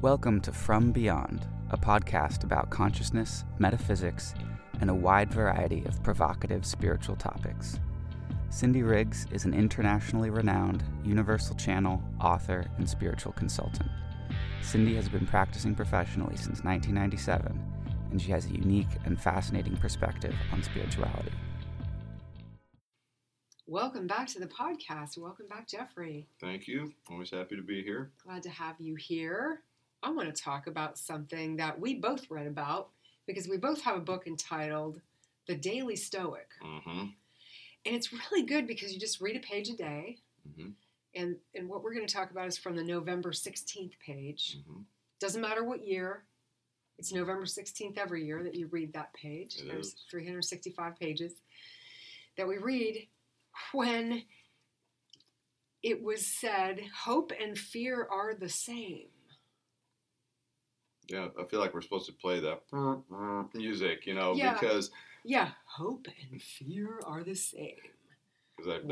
Welcome to From Beyond, a podcast about consciousness, metaphysics, and a wide variety of provocative spiritual topics. Cindy Riggs is an internationally renowned Universal Channel author and spiritual consultant. Cindy has been practicing professionally since 1997, and she has a unique and fascinating perspective on spirituality. Welcome back to the podcast. Welcome back, Jeffrey. Thank you. Always happy to be here. Glad to have you here. I want to talk about something that we both read about because we both have a book entitled The Daily Stoic. Mm-hmm. And it's really good because you just read a page a day. Mm-hmm. And what we're going to talk about is from the November 16th page. Mm-hmm. Doesn't matter what year. It's November 16th every year that you read that page. There's 365 pages that we read when it was said, hope and fear are the same. Yeah, I feel like we're supposed to play that music, because... Yeah, hope and fear are the same. There's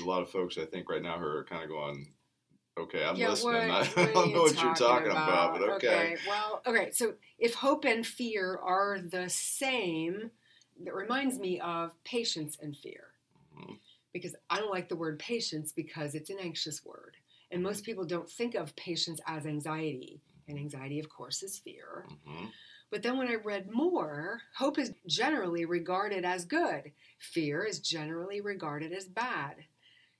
a lot of folks, I think, right now who are kind of going, okay, I'm listening. I don't know what you're talking about, but okay. So if hope and fear are the same, that reminds me of patience and fear. Mm-hmm. Because I don't like the word patience because it's an anxious word. And most people don't think of patience as anxiety. And anxiety, of course, is fear. Mm-hmm. But then when I read more, hope is generally regarded as good. Fear is generally regarded as bad.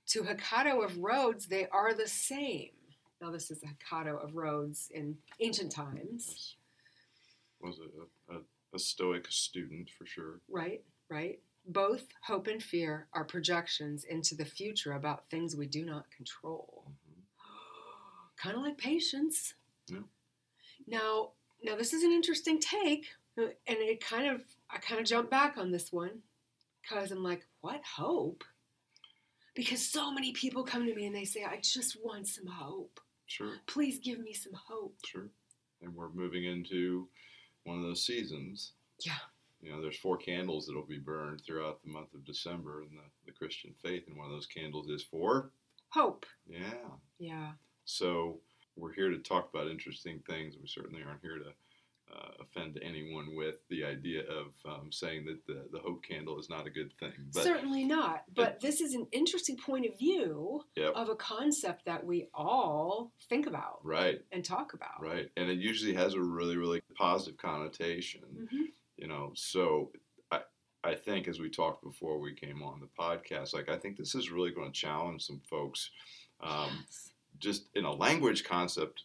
To Hakato of Rhodes, they are the same. Now, this is Hakato of Rhodes in ancient times. Was a Stoic student, for sure. Right. Both hope and fear are projections into the future about things we do not control. Mm-hmm. Kind of like patience. Yeah. Now, this is an interesting take, and I kind of jump back on this one because I'm like, what hope? Because so many people come to me and they say, I just want some hope. Sure. Please give me some hope. Sure. And we're moving into one of those seasons. Yeah. There's 4 candles that'll be burned throughout the month of December in the Christian faith, and one of those candles is for hope. Yeah. Yeah. So we're here to talk about interesting things. We certainly aren't here to offend anyone with the idea of saying that the hope candle is not a good thing. But certainly not. But this is an interesting point of view of a concept that we all think about and talk about. Right. And it usually has a really, really positive connotation. Mm-hmm. So I think as we talked before we came on the podcast, I think this is really going to challenge some folks. Yes. Just in a language concept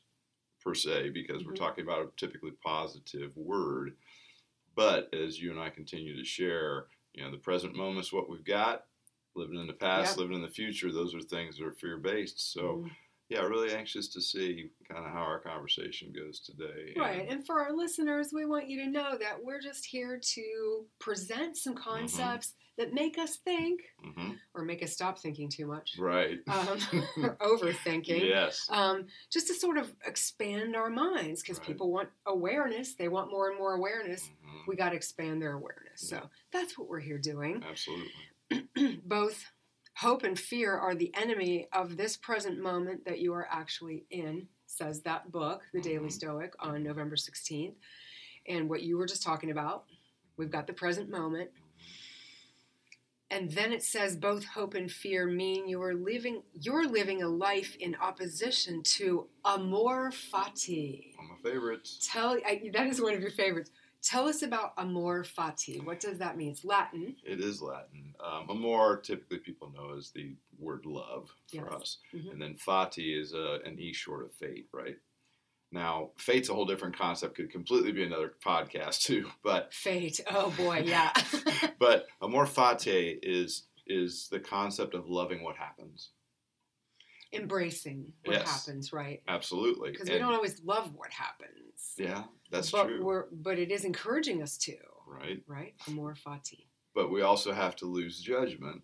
per se, because mm-hmm. we're talking about a typically positive word. But as you and I continue to share, the present moment's what we've got, living in the past, living in the future, those are things that are fear-based. So, really anxious to see kind of how our conversation goes today. Right, and for our listeners, we want you to know that we're just here to present some concepts that make us think, or make us stop thinking too much. Right. Or overthinking. Yes. Just to sort of expand our minds, because people want awareness. They want more and more awareness. Mm-hmm. We got to expand their awareness. Yeah. So that's what we're here doing. Absolutely. Both hope and fear are the enemy of this present moment that you are actually in, says that book, The Daily Stoic, on November 16th. And what you were just talking about, we've got the present moment. And then it says both hope and fear mean you're living a life in opposition to amor fati. One of my favorites. That is one of your favorites. Tell us about amor fati. What does that mean? It's Latin. It is Latin. Amor, typically people know as the word love for us. Mm-hmm. And then fati is an E short of fate, right? Now, fate's a whole different concept. Could completely be another podcast, too. But fate. Oh, boy, yeah. But amor fati is the concept of loving what happens. Embracing what happens, right? Absolutely. Because we don't always love what happens. Yeah, that's true. But it is encouraging us to. Right. Right? Amor fati. But we also have to lose judgment.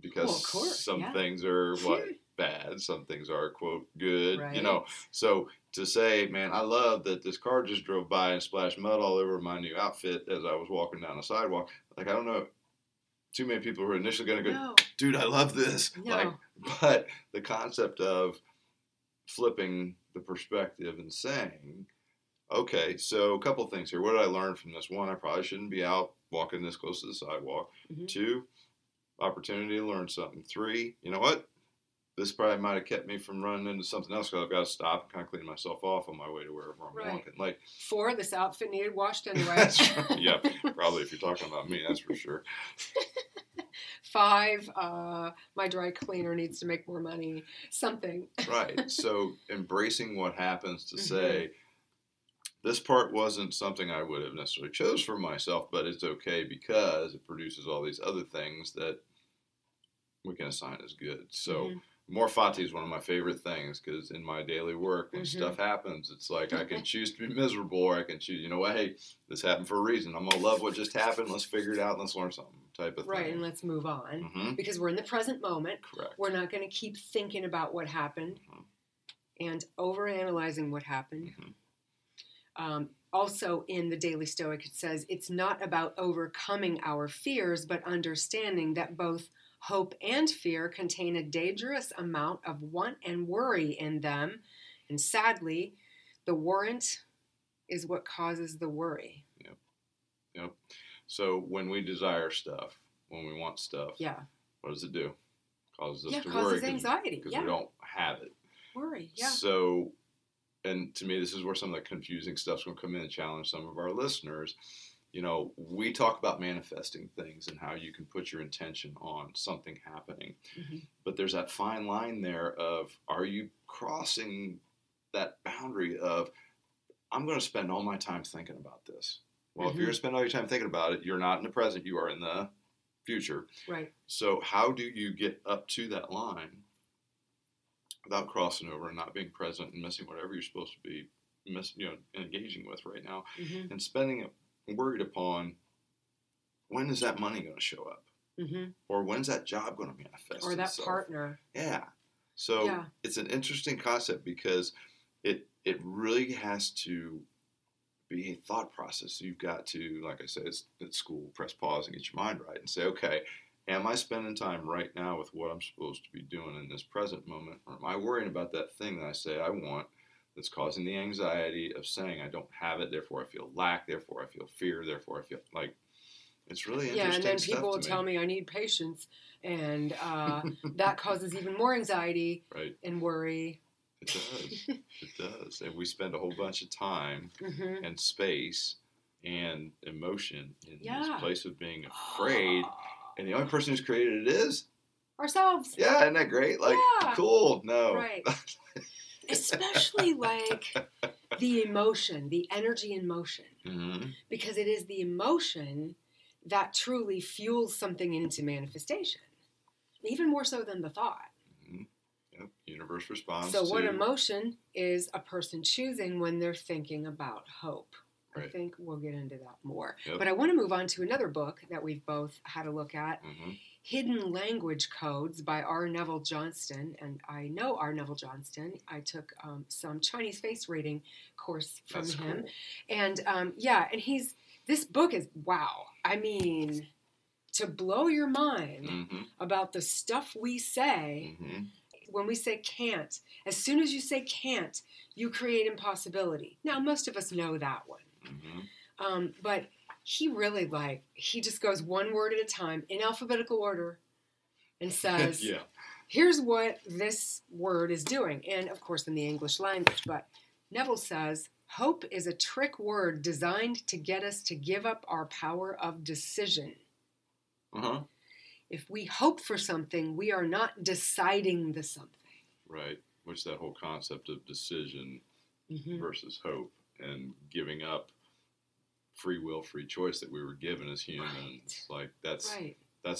Because some things are what? Bad. Some things are, quote, good, So to say, man, I love that this car just drove by and splashed mud all over my new outfit as I was walking down the sidewalk. I don't know, too many people were initially going to go, dude, I love this. No. But the concept of flipping the perspective and saying, okay, so a couple things here. What did I learn from this? One, I probably shouldn't be out walking this close to the sidewalk. Mm-hmm. Two, opportunity to learn something. Three, you know what? This probably might have kept me from running into something else because I've got to stop and kind of clean myself off on my way to wherever I'm walking. Like, four, this outfit needed washed anyway. That's right. Yeah, probably if you're talking about me, that's for sure. Five, my dry cleaner needs to make more money, something. Right. So embracing what happens to say, this part wasn't something I would have necessarily chose for myself, but it's okay because it produces all these other things that we can assign as good. So Morfati is one of my favorite things because in my daily work, when stuff happens, it's like I can choose to be miserable or I can choose, you know what, hey, this happened for a reason. I'm going to love what just happened. Let's figure it out and let's learn something type of thing. Right, and let's move on because we're in the present moment. Correct. We're not going to keep thinking about what happened and overanalyzing what happened. Also in the Daily Stoic, it says it's not about overcoming our fears, but understanding that both hope and fear contain a dangerous amount of want and worry in them, and sadly, the warrant is what causes the worry. Yep. So when we desire stuff, when we want stuff, what does it do? Causes us to worry. Causes anxiety. Because we don't have it. Worry, So, and to me, this is where some of the confusing stuff's going to come in and challenge some of our listeners. You know, we talk about manifesting things and how you can put your intention on something happening. But there's that fine line there of, are you crossing that boundary of, I'm going to spend all my time thinking about this. Well, if you're going to spend all your time thinking about it, you're not in the present, you are in the future. Right. So how do you get up to that line without crossing over and not being present and missing whatever you're supposed to be engaging with right now and spending it worried upon when is that money going to show up or when's that job going to manifest or that itself? Partner. It's an interesting concept because it really has to be a thought process. You've got to, like I said, at school, press pause and get your mind right and say, okay, am I spending time right now with what I'm supposed to be doing in this present moment, or am I worrying about that thing that I say I want that's causing the anxiety of saying I don't have it, therefore I feel lack, therefore I feel fear, therefore I feel like it's really interesting. Yeah, and then people will tell me I need patience, and that causes even more anxiety and worry. It does. And we spend a whole bunch of time and space and emotion in this place of being afraid, and the only person who's created it is ourselves. Yeah, isn't that great? Like, cool. No. Right. Especially like the emotion, the energy in motion, because it is the emotion that truly fuels something into manifestation, even more so than the thought. Yep. Universe responds. So what emotion is a person choosing when they're thinking about hope? I think we'll get into that more. But I want to move on to another book that we've both had a look at, Hidden Language Codes by R. Neville Johnston. And I know R. Neville Johnston. I took some Chinese face reading course from him. Cool. And and this book is, I mean, to blow your mind about the stuff we say when we say can't. As soon as you say can't, you create impossibility. Now, most of us know that one. But he really he just goes one word at a time in alphabetical order and says, here's what this word is doing. And of course in the English language, but Neville says, hope is a trick word designed to get us to give up our power of decision. If we hope for something, we are not deciding the something. Right. Which that whole concept of decision versus hope and giving up free will, free choice that we were given as humans. Like that's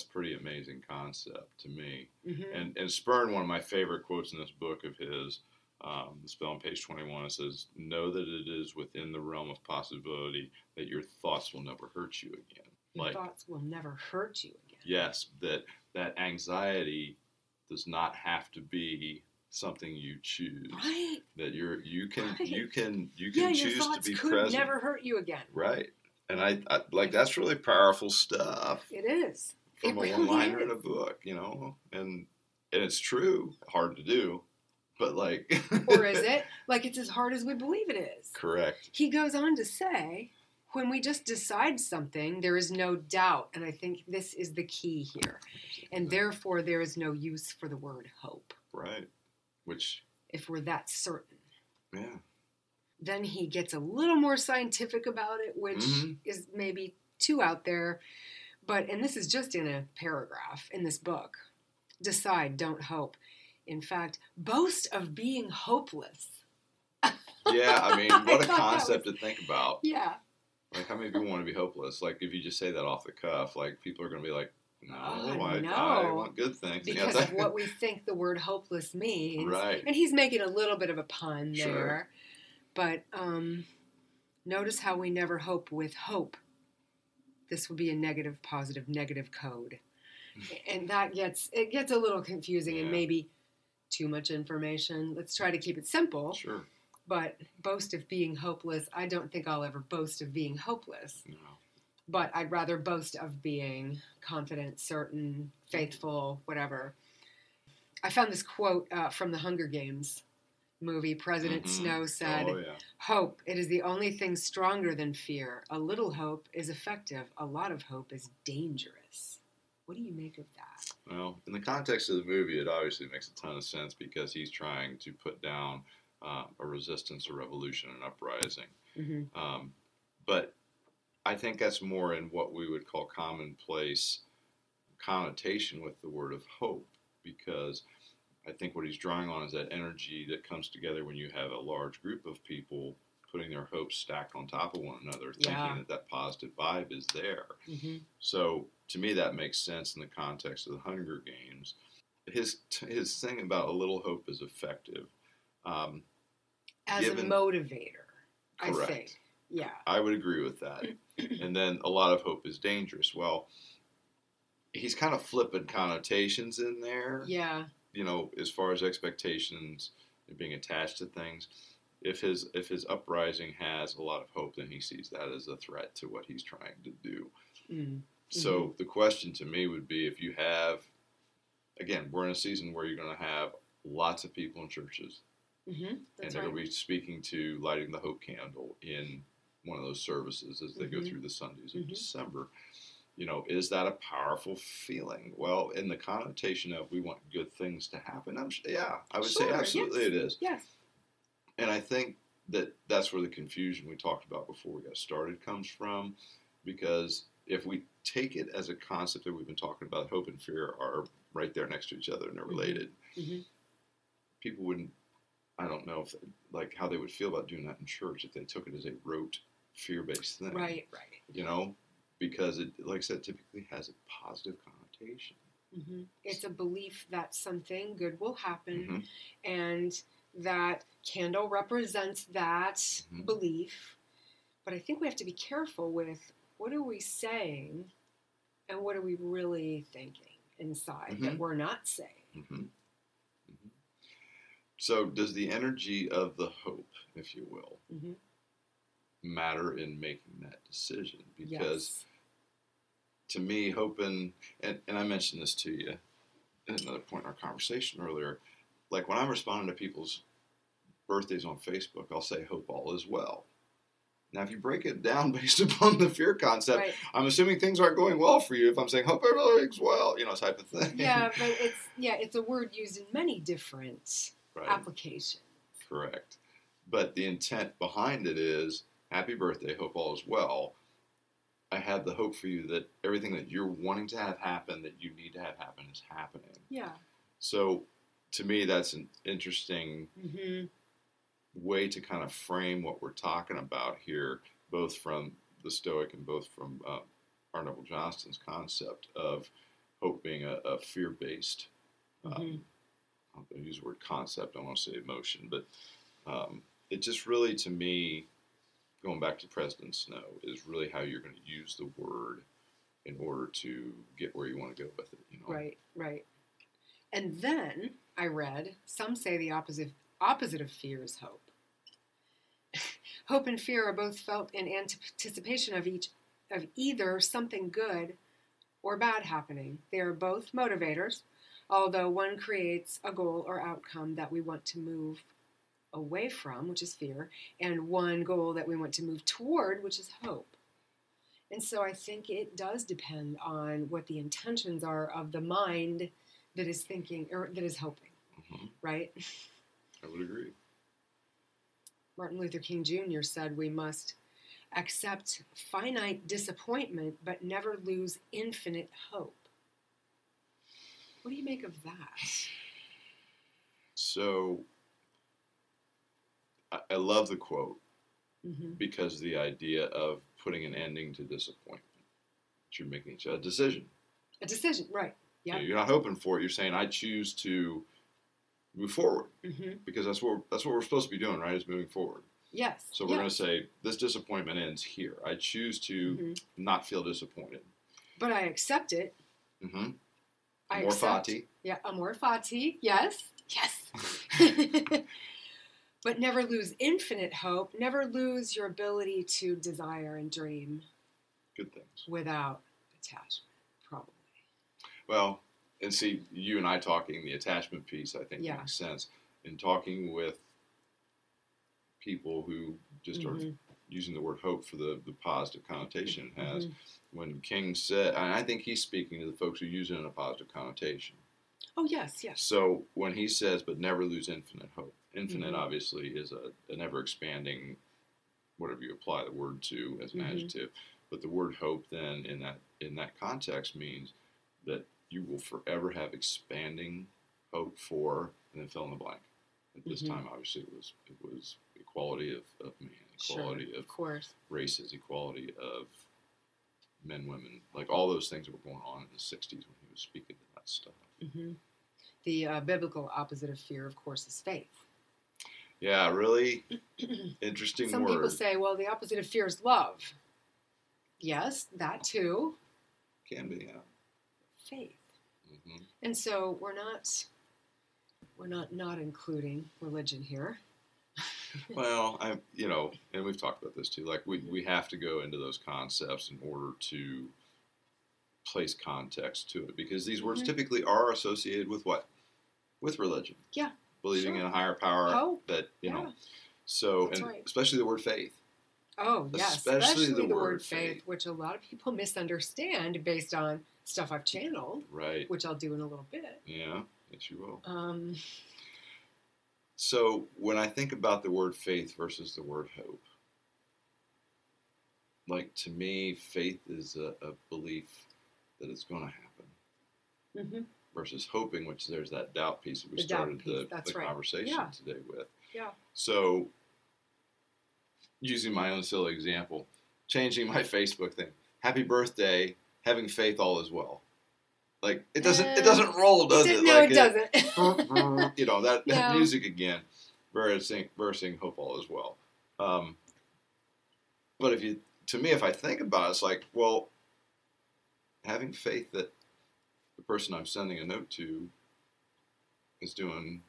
pretty amazing concept to me. And spurring one of my favorite quotes in this book of his, the spell on page 21, it says, know that it is within the realm of possibility that your thoughts will never hurt you again. Your thoughts will never hurt you again. Yes. That anxiety does not have to be something you choose. Right. That you can choose to be present. Your thoughts could never hurt you again. Right. And I like that's really powerful stuff. It is. From a one-liner in a book, you know, and it's true, hard to do, But like... or is it? Like, it's as hard as we believe it is. Correct. He goes on to say, when we just decide something, there is no doubt. And I think this is the key here. And therefore, there is no use for the word hope. Right. Which... if we're that certain. Yeah. Then he gets a little more scientific about it, which is maybe too out there. But, and this is just in a paragraph in this book, decide, don't hope. In fact, boast of being hopeless. Yeah, I mean, what a concept to think about. Yeah. Like, how many people want to be hopeless? Like, if you just say that off the cuff, like, people are going to be like, no. I want good things. Because of what we think the word hopeless means. Right. And he's making a little bit of a pun there. But notice how we never hope with hope. This would be a negative, positive, negative code. And that gets a little confusing and maybe too much information. Let's try to keep it simple. Sure. But boast of being hopeless. I don't think I'll ever boast of being hopeless. No. But I'd rather boast of being confident, certain, faithful, whatever. I found this quote from The Hunger Games movie. President Snow said, hope, it is the only thing stronger than fear. A little hope is effective. A lot of hope is dangerous. What do you make of that? Well, in the context of the movie, it obviously makes a ton of sense because he's trying to put down a resistance, a revolution, an uprising. But I think that's more in what we would call commonplace connotation with the word of hope, because I think what he's drawing on is that energy that comes together when you have a large group of people putting their hopes stacked on top of one another, thinking that that positive vibe is there. So to me, that makes sense in the context of the Hunger Games. His thing about a little hope is effective. As a motivator, correct. I think. Yeah. I would agree with that. And then a lot of hope is dangerous. Well, he's kind of flipping connotations in there. Yeah. You know, as far as expectations and being attached to things, if his uprising has a lot of hope, then he sees that as a threat to what he's trying to do. So the question to me would be, if you have, again, we're in a season where you're going to have lots of people in churches. And they're going to be speaking to lighting the hope candle in one of those services as they go through the Sundays of December. You know, is that a powerful feeling? Well, in the connotation of we want good things to happen, I would say absolutely it is. Yes. And I think that that's where the confusion we talked about before we got started comes from, because if we take it as a concept that we've been talking about, hope and fear are right there next to each other and they're related. People wouldn't, I don't know if they, like how they would feel about doing that in church if they took it as a rote fear-based thing. Right. You know, because it, like I said, typically has a positive connotation. It's a belief that something good will happen, and that candle represents that belief. But I think we have to be careful with what are we saying and what are we really thinking inside that we're not saying. So does the energy of the hope, if you will, matter in making that decision? Because to me, hoping, and I mentioned this to you at another point in our conversation earlier, like when I'm responding to people's birthdays on Facebook, I'll say, hope all is well. Now, if you break it down based upon the fear concept, I'm assuming things aren't going well for you if I'm saying, hope everything's well, you know, type of thing. Yeah, but it's a word used in many different applications. Correct. But the intent behind it is, happy birthday, hope all is well. I have the hope for you that everything that you're wanting to have happen, that you need to have happen, is happening. Yeah. So, to me, that's an interesting way to kind of frame what we're talking about here, both from the Stoic and both from R. Neville Johnston's concept of hope being a fear-based I don't use the word concept, I want to say emotion, but it just really, to me, going back to President Snow, is really how you're going to use the word in order to get where you want to go with it. You know? Right. And then I read, some say the opposite of fear is hope. Hope and fear are both felt in anticipation of either something good or bad happening. They are both motivators. although one creates a goal or outcome that we want to move away from, which is fear, and one goal that we want to move toward, which is hope. And so I think it does depend on what the intentions are of the mind that is thinking or that is hoping, right? I would agree. Martin Luther King Jr. said we must accept finite disappointment, but never lose infinite hope. What do you make of that? So, I love the quote because the idea of putting an ending to disappointment. You're making a decision. A decision, right. Yeah. You're not hoping for it. You're saying, I choose to move forward because that's what we're supposed to be doing, right? Is moving forward. Yes. So we're going to say, this disappointment ends here. I choose to not feel disappointed. But I accept it. Mm-hmm. Amor fati. Yeah, amor fati. Yes. Yes. But never lose infinite hope. Never lose your ability to desire and dream good things without attachment, probably. Well, and see, you and I talking, the attachment piece, I think makes sense. In talking with people who just are using the word hope for the positive connotation it has, when King said, and I think he's speaking to the folks who use it in a positive connotation. Oh, yes, yes. So when he says, but never lose infinite hope, infinite obviously is an ever-expanding, whatever you apply the word to as an adjective, but the word hope then in that context means that you will forever have expanding hope for, and then fill in the blank. At this time, obviously, it was equality of man, equality of races, equality of men, women, like all those things that were going on in the 60s when he was speaking to that stuff. Mm-hmm. The biblical opposite of fear, of course, is faith. Yeah, really interesting word. Some people say, well, the opposite of fear is love. Yes, that too. Can be, yeah. Faith. Mm-hmm. And so we're not including religion here. Well, and we've talked about this too, like we have to go into those concepts in order to place context to it, because these words typically are associated with what? With religion. Yeah. Believing in a higher power that, you know. So, that's right. Especially the word faith. Oh, yes. Especially the word faith, which a lot of people misunderstand based on stuff I've channeled. Right. Which I'll do in a little bit. Yeah. Yes, you will. So, when I think about the word faith versus the word hope, like to me, faith is a belief that it's going to happen versus hoping, which there's that doubt piece that we started the conversation today with. Yeah. So, using my own silly example, changing my Facebook thing, happy birthday, having faith all is well. Like, it doesn't roll, does it? No, like, it doesn't. That music again, versing hope all is well. But if I think about it, it's like, well, having faith that the person I'm sending a note to is doing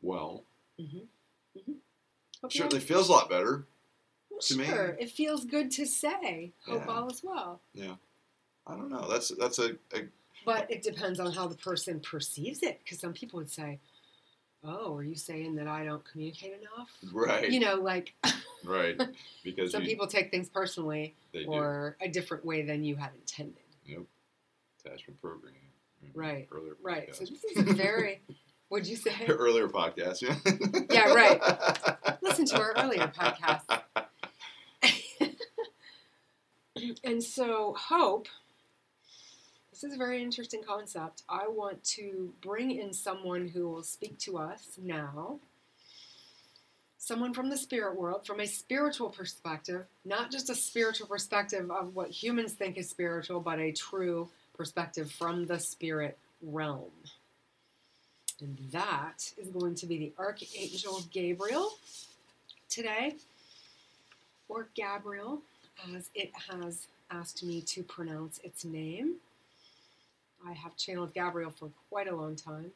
well, okay. Certainly feels a lot better to me. Sure, it feels good to say, hope all is well. Yeah. I don't know. That's a But it depends on how the person perceives it, because some people would say, "Oh, are you saying that I don't communicate enough?" Right. Right. Because some people take things personally a different way than you had intended. Yep. Attachment programming. Right. Earlier podcast. Right. So this is a very. What'd you say? Earlier podcast. Yeah. Yeah. Right. Listen to our earlier podcast. And so hope. This is a very interesting concept. I want to bring in someone who will speak to us now. Someone from the spirit world, from a spiritual perspective, not just a spiritual perspective of what humans think is spiritual, but a true perspective from the spirit realm. And that is going to be the Archangel Gabriel today, or Gabriel, as it has asked me to pronounce its name. I have channeled Gabriel for quite a long time,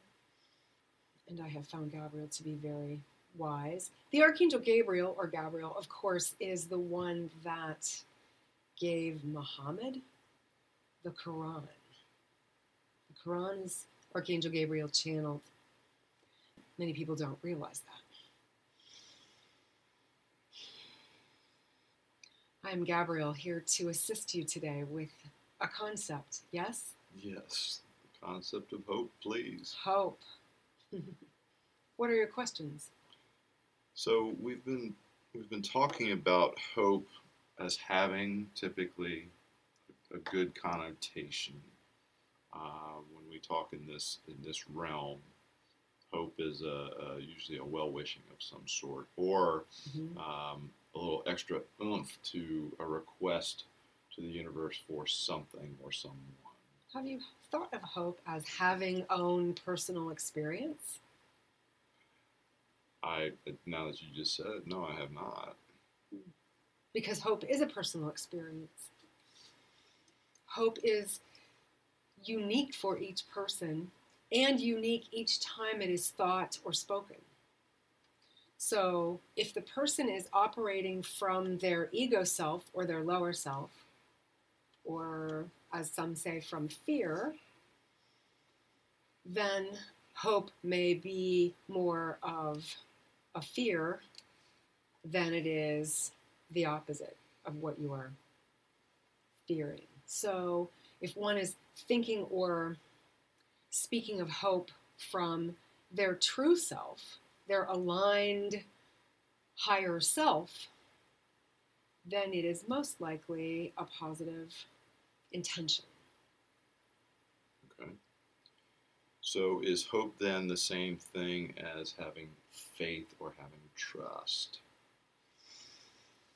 and I have found Gabriel to be very wise. The Archangel Gabriel, or Gabriel, of course, is the one that gave Muhammad the Quran. The Quran is Archangel Gabriel channeled. Many people don't realize that. I'm Gabriel, here to assist you today with a concept, yes? Yes, the concept of hope, please. Hope. What are your questions? So we've been talking about hope as having typically a good connotation. When we talk in this realm, hope is usually a well-wishing of some sort, or a little extra oomph to a request to the universe for something or someone. Have you thought of hope as having own personal experience? Now that you just said it, no, I have not. Because hope is a personal experience. Hope is unique for each person and unique each time it is thought or spoken. So if the person is operating from their ego self or their lower self, or as some say from fear, then hope may be more of a fear than it is the opposite of what you are fearing. So if one is thinking or speaking of hope from their true self, their aligned higher self, then it is most likely a positive intention. Okay. So is hope then the same thing as having faith or having trust?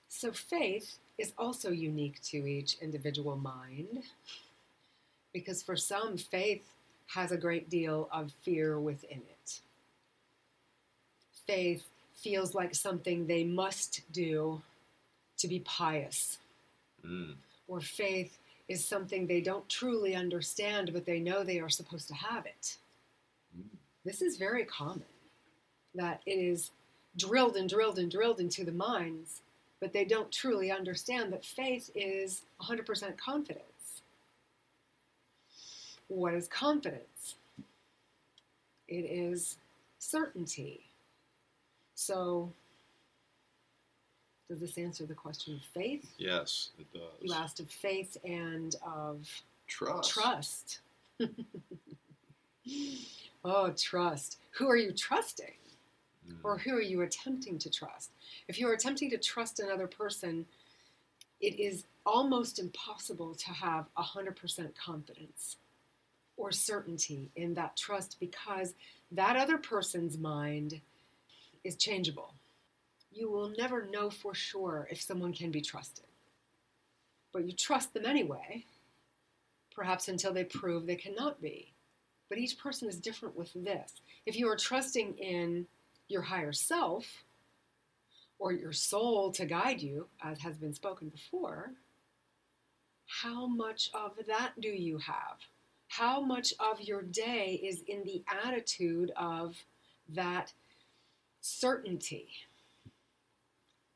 So faith is also unique to each individual mind, because for some, faith has a great deal of fear within it. Faith feels like something they must do to be pious. Or faith is something they don't truly understand, but they know they are supposed to have it. This is very common, that it is drilled and drilled and drilled into the minds, but they don't truly understand that faith is 100% confidence. What is confidence? It is certainty. So, does this answer the question of faith? Yes, it does. You asked of faith and of trust. Oh, trust. Who are you trusting? Or who are you attempting to trust? If you are attempting to trust another person, it is almost impossible to have 100% confidence or certainty in that trust, because that other person's mind is changeable. You will never know for sure if someone can be trusted. But you trust them anyway, perhaps until they prove they cannot be. But each person is different with this. If you are trusting in your higher self or your soul to guide you, as has been spoken before, how much of that do you have? How much of your day is in the attitude of that certainty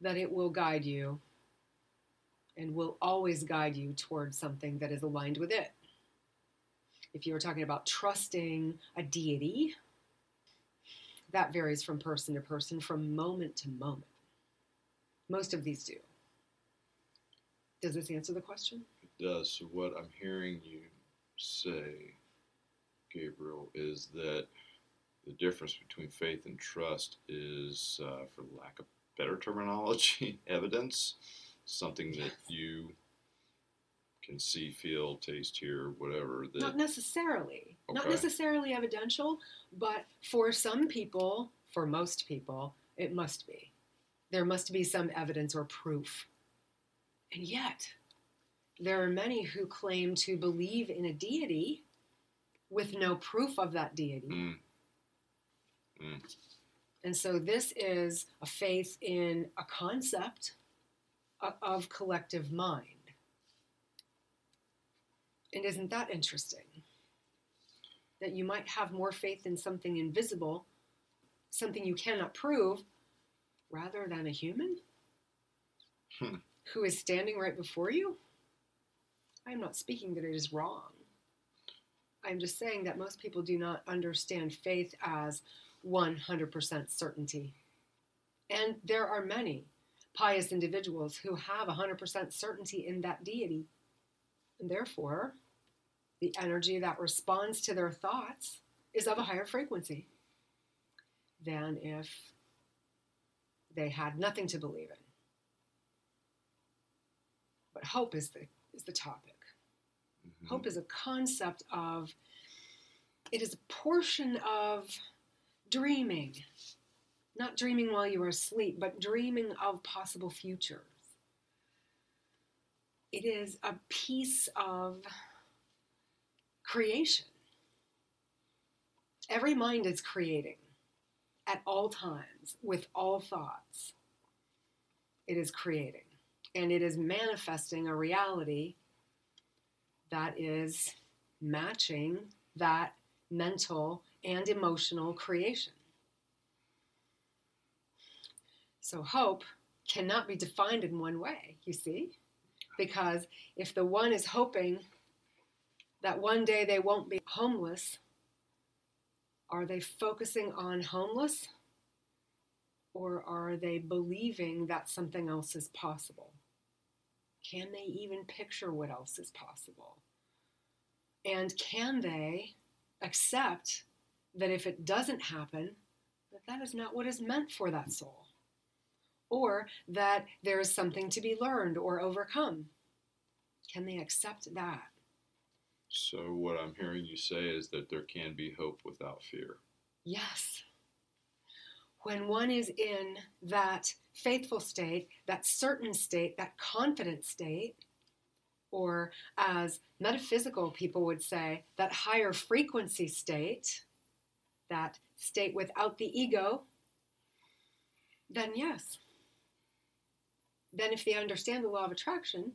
that it will guide you and will always guide you towards something that is aligned with it? If you were talking about trusting a deity, that varies from person to person, from moment to moment. Most of these do. Does this answer the question? It does. So what I'm hearing you say, Gabriel, is that the difference between faith and trust is, for lack of better terminology, evidence, something that you can see, feel, taste, hear, whatever. That... Not necessarily. Okay. Not necessarily evidential, but for some people, for most people, it must be. There must be some evidence or proof. And yet, there are many who claim to believe in a deity with no proof of that deity. And so this is a faith in a concept of collective mind. And isn't that interesting? That you might have more faith in something invisible, something you cannot prove, rather than a human who is standing right before you? I'm not speaking that it is wrong. I'm just saying that most people do not understand faith as 100% certainty. And there are many pious individuals who have 100% certainty in that deity. And therefore, the energy that responds to their thoughts is of a higher frequency than if they had nothing to believe in. But hope is the topic. Mm-hmm. Hope is a concept of, it is a portion of dreaming. Not dreaming while you are asleep, but dreaming of possible futures. It is a piece of creation. Every mind is creating at all times, with all thoughts. It is creating. And it is manifesting a reality that is matching that mental and emotional creation. So hope cannot be defined in one way, you see? Because if the one is hoping that one day they won't be homeless, are they focusing on homeless? Or are they believing that something else is possible? Can they even picture what else is possible? And can they accept that if it doesn't happen, that is not what is meant for that soul? Or that there is something to be learned or overcome? Can they accept that? So what I'm hearing you say is that there can be hope without fear. Yes. When one is in that faithful state, that certain state, that confident state, or as metaphysical people would say, that higher frequency state, that state without the ego, then yes. Then if they understand the law of attraction,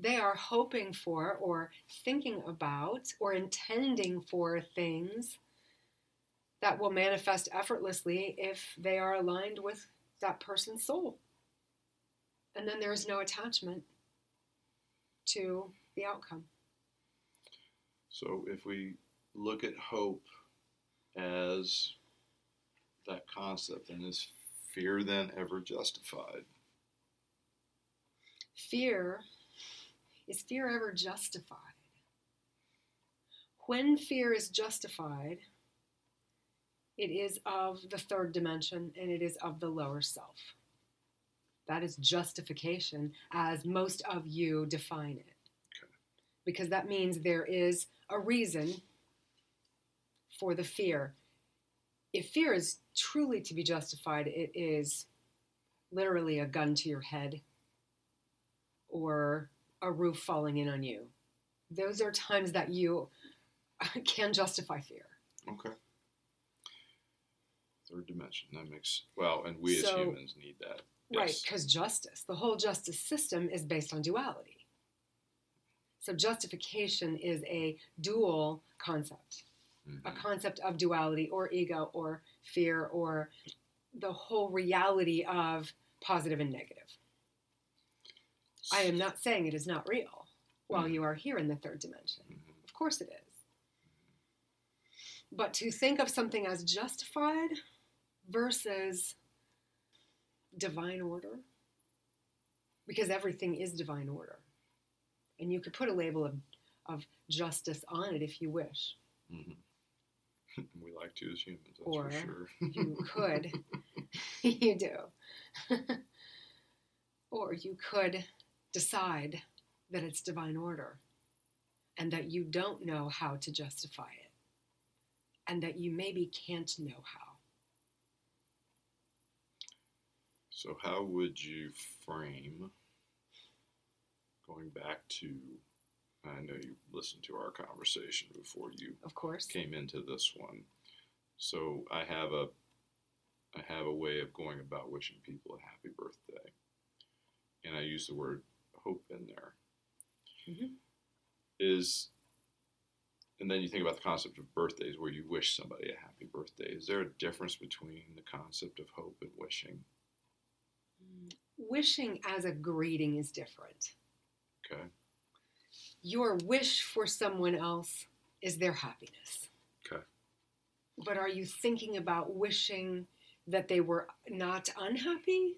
they are hoping for or thinking about or intending for things that will manifest effortlessly if they are aligned with that person's soul. And then there is no attachment to the outcome. So if we look at hope as that concept, and is fear then ever justified? Is fear ever justified? When fear is justified, it is of the third dimension, and it is of the lower self. That is justification, as most of you define it. Okay. Because that means there is a reason for the fear. If fear is truly to be justified, it is literally a gun to your head or a roof falling in on you. Those are times that you can justify fear. Okay. Third dimension, that makes, well, and we as humans need that. Yes. Right, because justice, the whole justice system is based on duality. So justification is a dual concept, mm-hmm. a concept of duality or ego or fear or the whole reality of positive and negative. I am not saying it is not real while you are here in the third dimension. Mm-hmm. Of course it is. But to think of something as justified versus divine order, because everything is divine order. And you could put a label of justice on it if you wish. Mm-hmm. We like to as humans, that's or for sure. You could. You do. Or you could decide that it's divine order and that you don't know how to justify it and that you maybe can't know how. So how would you frame, going back to, I know you listened to our conversation before you of course. Came into this one. So I have a way of going about wishing people a happy birthday. And I use the word hope in there. Mm-hmm. And then you think about the concept of birthdays where you wish somebody a happy birthday. Is there a difference between the concept of hope and wishing? Wishing as a greeting is different. Okay. Your wish for someone else is their happiness. Okay. But are you thinking about wishing that they were not unhappy?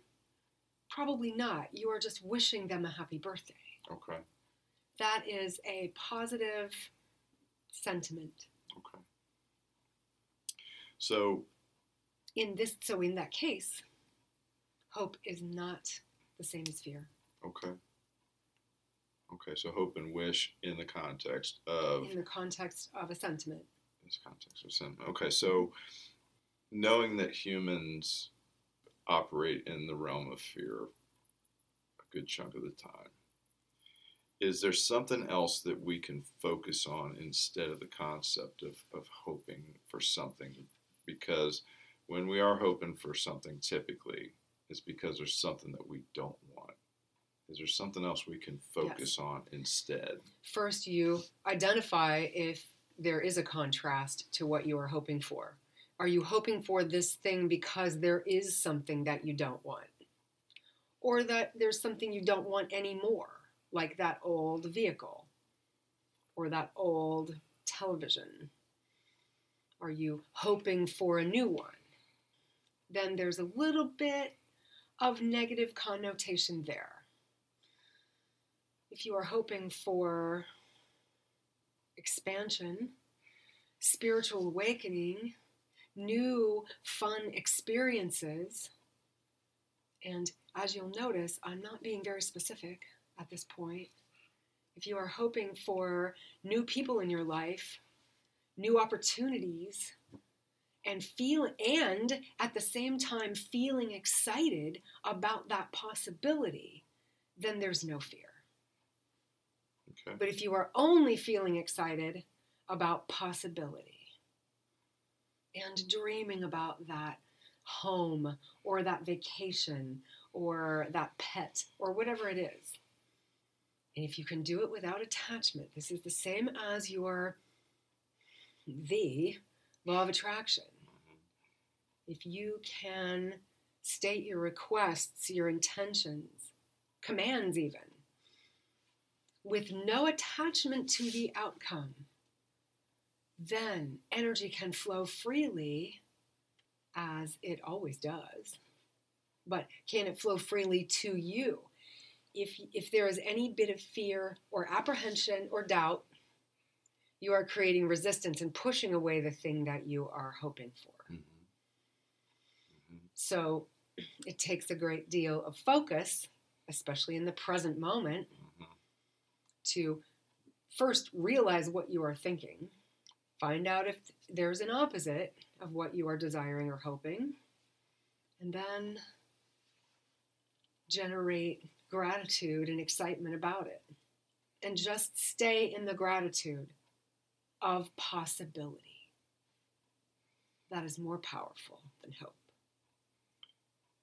Probably not. You are just wishing them a happy birthday. Okay. That is a positive sentiment. Okay. So in that case, hope is not the same as fear. Okay. Okay, so hope and wish in the context of... In the context of a sentiment. In the context of sentiment. Okay, so knowing that humans operate in the realm of fear a good chunk of the time, is there something else that we can focus on instead of the concept of hoping for something? Because when we are hoping for something, typically, it's because there's something that we don't want. Is there something else we can focus on instead? First, you identify if there is a contrast to what you are hoping for. Are you hoping for this thing because there is something that you don't want? Or that there's something you don't want anymore, like that old vehicle or that old television? Are you hoping for a new one? Then there's a little bit of negative connotation there. If you are hoping for expansion, spiritual awakening, new fun experiences, and as you'll notice, I'm not being very specific at this point. If you are hoping for new people in your life, new opportunities, and at the same time feeling excited about that possibility, then there's no fear. Okay. But if you are only feeling excited about possibility and dreaming about that home or that vacation or that pet or whatever it is, and if you can do it without attachment, this is the same as the law of attraction. If you can state your requests, your intentions, commands even, with no attachment to the outcome, then energy can flow freely, as it always does. But can it flow freely to you? If there is any bit of fear or apprehension or doubt, you are creating resistance and pushing away the thing that you are hoping for. Mm-hmm. Mm-hmm. So it takes a great deal of focus, especially in the present moment, to first realize what you are thinking, find out if there's an opposite of what you are desiring or hoping, and then generate gratitude and excitement about it. And just stay in the gratitude of possibility. That is more powerful than hope.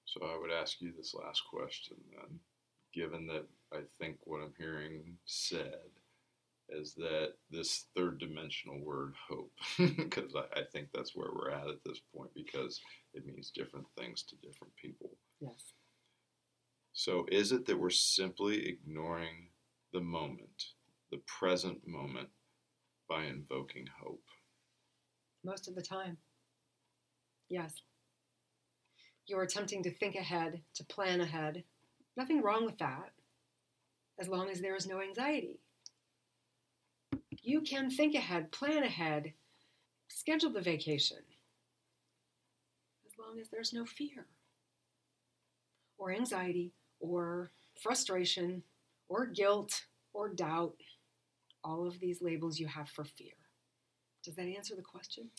So I would ask you this last question then. Given that I think what I'm hearing said is that this third dimensional word hope, because I think that's where we're at this point, because it means different things to different people. Yes. So is it that we're simply ignoring the moment, the present moment, by invoking hope? Most of the time. Yes. You're attempting to think ahead, to plan ahead. Nothing wrong with that, as long as there is no anxiety. You can think ahead, plan ahead, schedule the vacation, as long as there's no fear, or anxiety, or frustration, or guilt, or doubt, all of these labels you have for fear. Does that answer the question?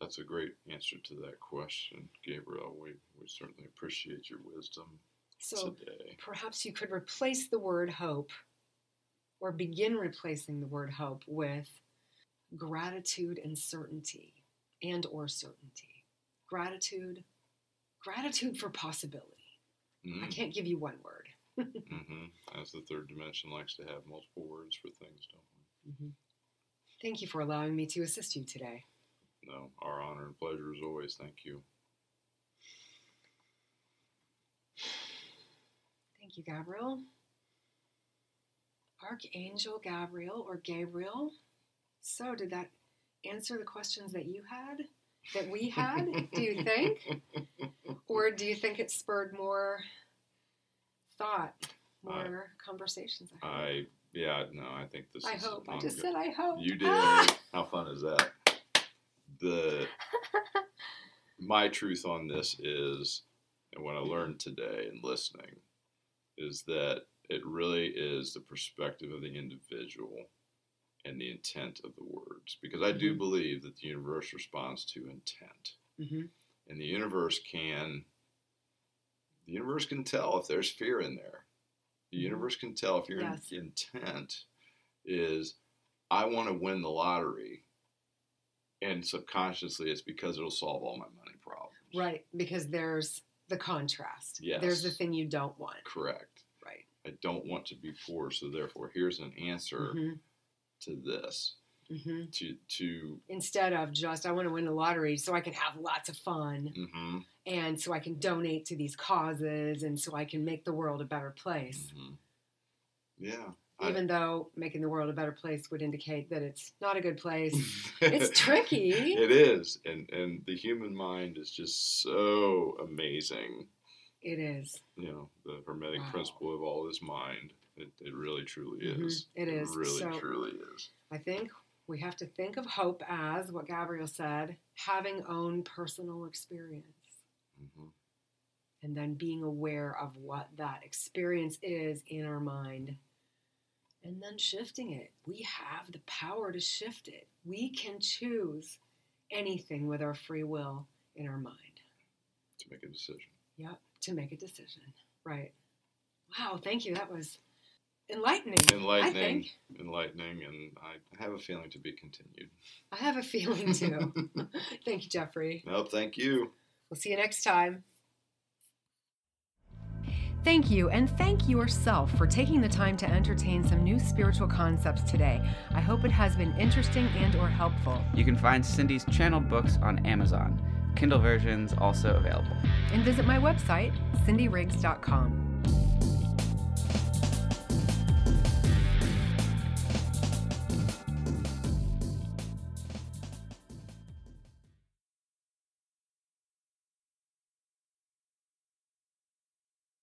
That's a great answer to that question, Gabriel. We certainly appreciate your wisdom. So today, perhaps you could replace the word hope, or begin replacing the word hope with gratitude and certainty, and or certainty. Gratitude for possibility. Mm-hmm. I can't give you one word. Mm-hmm. As the third dimension likes to have multiple words for things, don't we? Mm-hmm. Thank you for allowing me to assist you today. No, our honor and pleasure as always. Thank you. Thank you, Gabriel. Archangel Gabriel, or Gabriel, So did that answer the questions that you had, that we had, do you think? Or do you think it spurred more thought, more conversations? I think this is... I hope. I just said I hope. You did. How fun is that? My truth on this is, and what I learned today in listening, is that it really is the perspective of the individual and the intent of the words. Because I do believe that the universe responds to intent. Mm-hmm. And the universe can tell if there's fear in there. The universe can tell if your intent is, I want to win the lottery. And subconsciously, it's because it'll solve all my money problems. Right, because there's the contrast. Yes. There's the thing you don't want. Correct. Right. I don't want to be poor, so therefore, here's an answer to this. Mm-hmm. To instead of just, I want to win the lottery so I can have lots of fun, and so I can donate to these causes, and so I can make the world a better place. Mm-hmm. Yeah. Even though making the world a better place would indicate that it's not a good place. It's tricky. It is. And the human mind is just so amazing. It is. You know, the Hermetic principle of all is mind. It really, truly is. It is. It really, truly is. I think we have to think of hope as, what Gabriel said, having own personal experience. Mm-hmm. And then being aware of what that experience is in our mind. And then shifting it. We have the power to shift it. We can choose anything with our free will in our mind. To make a decision. Yep, to make a decision. Right. Wow, thank you. That was enlightening. Enlightening, and I have a feeling to be continued. I have a feeling too. Thank you, Jeffrey. No, thank you. We'll see you next time. Thank you, and thank yourself for taking the time to entertain some new spiritual concepts today. I hope it has been interesting and or helpful. You can find Cindy's channel books on Amazon. Kindle versions also available. And visit my website, cindyriggs.com.